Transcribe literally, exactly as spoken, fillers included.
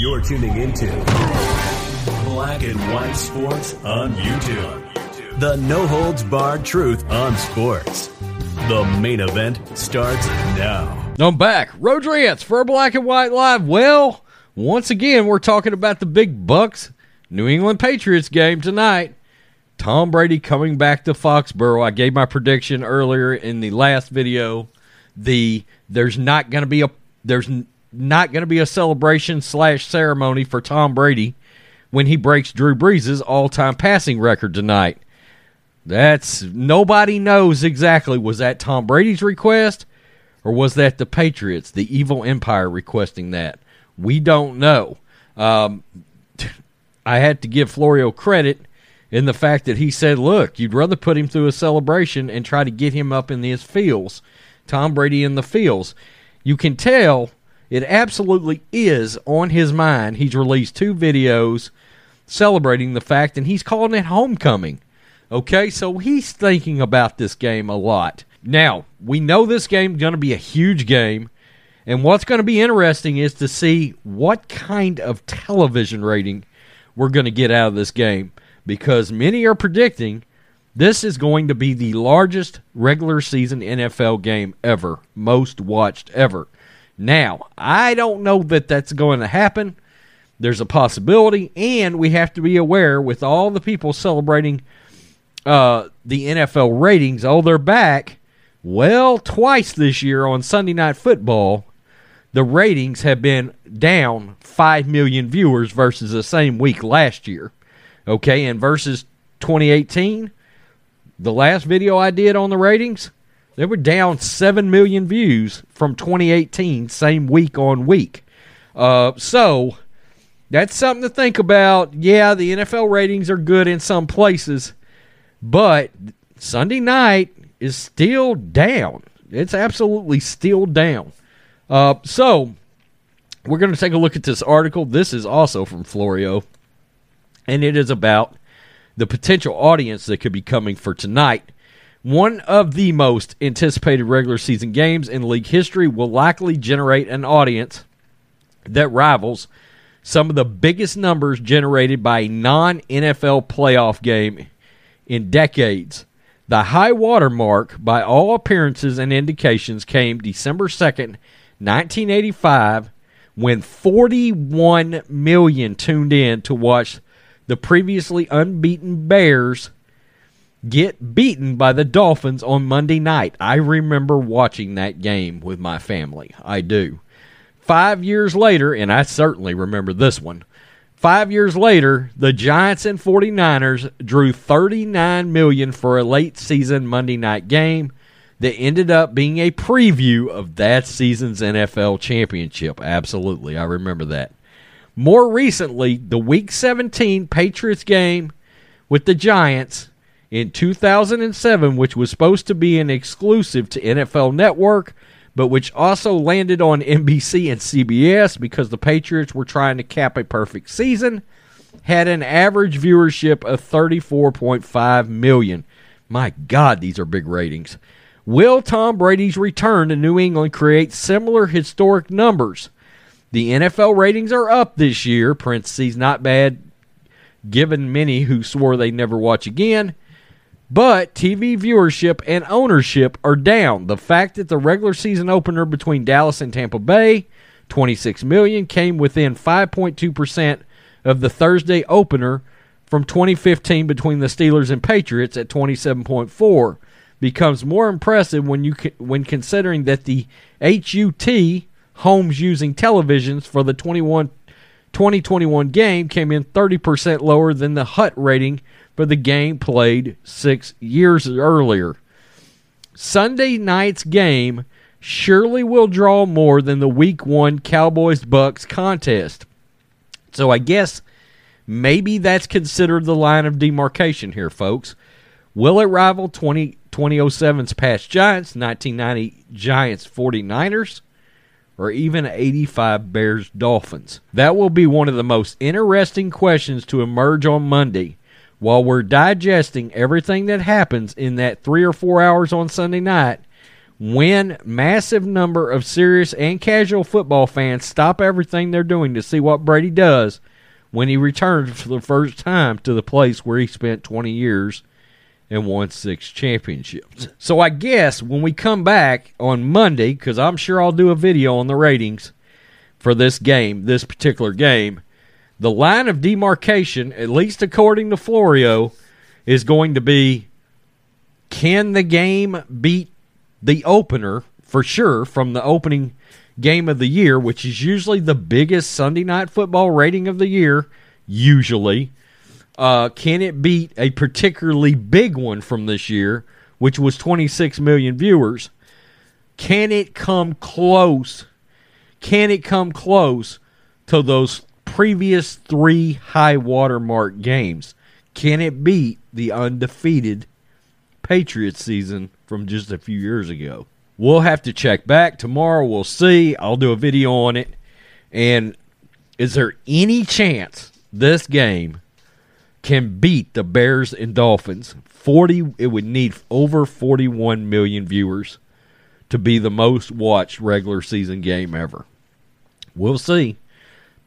You're tuning into Black and White Sports on YouTube. The no-holds-barred truth on sports. The main event starts now. I'm back. Rodriance for Black and White Live. Well, once again, we're talking about the big Bucks New England Patriots game tonight. Tom Brady coming back to Foxborough. I gave my prediction earlier in the last video. The there's not going to be a There's not going to be a celebration slash ceremony for Tom Brady when he breaks Drew Brees' all-time passing record tonight. That's nobody knows exactly. Was that Tom Brady's request, or was that the Patriots, the evil empire, requesting that? We don't know. Um, I had to give Florio credit in the fact that he said, look, you'd rather put him through a celebration and try to get him up in his feels, Tom Brady in the feels. You can tell it absolutely is on his mind. He's released two videos celebrating the fact, and he's calling it homecoming. Okay, so he's thinking about this game a lot. Now, we know this game is going to be a huge game, and what's going to be interesting is to see what kind of television rating we're going to get out of this game, because many are predicting this is going to be the largest regular season N F L game ever, most watched ever. Now, I don't know that that's going to happen. There's a possibility, and we have to be aware with all the people celebrating uh, the N F L ratings, oh, they're back. Well, twice this year on Sunday Night Football, the ratings have been down five million viewers versus the same week last year. Okay, and versus twenty eighteen... the last video I did on the ratings, they were down seven million views from twenty eighteen, same week on week. Uh, so that's something to think about. Yeah, the N F L ratings are good in some places, but Sunday night is still down. It's absolutely still down. Uh, so we're going to take a look at this article. This is also from Florio, and it is about the potential audience that could be coming for tonight. One of the most anticipated regular season games in league history will likely generate an audience that rivals some of the biggest numbers generated by a non-N F L playoff game in decades. The high water mark, by all appearances and indications, came December second, nineteen eighty-five, when forty-one million tuned in to watch the previously unbeaten Bears get beaten by the Dolphins on Monday night. I remember watching that game with my family. I do. Five years later, and I certainly remember this one, five years later, the Giants and forty-niners drew thirty-nine million dollars for a late-season Monday night game that ended up being a preview of that season's N F L championship. Absolutely, I remember that. More recently, the Week seventeen Patriots game with the Giants in two thousand seven, which was supposed to be an exclusive to N F L Network, but which also landed on N B C and C B S because the Patriots were trying to cap a perfect season, had an average viewership of thirty-four point five million. My God, these are big ratings. Will Tom Brady's return to New England create similar historic numbers? The N F L ratings are up this year, parentheses, not bad, given many who swore they'd never watch again. But T V viewership and ownership are down. The fact that the regular season opener between Dallas and Tampa Bay, twenty-six million, came within five point two percent of the Thursday opener from twenty fifteen between the Steelers and Patriots at twenty-seven point four, becomes more impressive when you when considering that the H U T homes using televisions for the twenty-one, twenty twenty-one game came in thirty percent lower than the H U T rating for the game played six years earlier. Sunday night's game surely will draw more than the Week one Cowboys-Bucks contest. So I guess maybe that's considered the line of demarcation here, folks. Will it rival twenty oh seven's past Giants, nineteen ninety Giants 49ers, or even eighty-five Bears Dolphins? That will be one of the most interesting questions to emerge on Monday while we're digesting everything that happens in that three or four hours on Sunday night, when massive number of serious and casual football fans stop everything they're doing to see what Brady does when he returns for the first time to the place where he spent twenty years and won six championships. So I guess when we come back on Monday, because I'm sure I'll do a video on the ratings for this game, this particular game, the line of demarcation, at least according to Florio, is going to be, can the game beat the opener, for sure, from the opening game of the year, which is usually the biggest Sunday Night Football rating of the year, usually. Uh, can it beat a particularly big one from this year, which was twenty-six million viewers? Can it come close? Can it come close to those previous three high watermark games? Can it beat the undefeated Patriots season from just a few years ago? We'll have to check back tomorrow. We'll see. I'll do a video on it. And is there any chance this game can beat the Bears and Dolphins? Forty. It would need over forty-one million viewers to be the most watched regular season game ever. We'll see.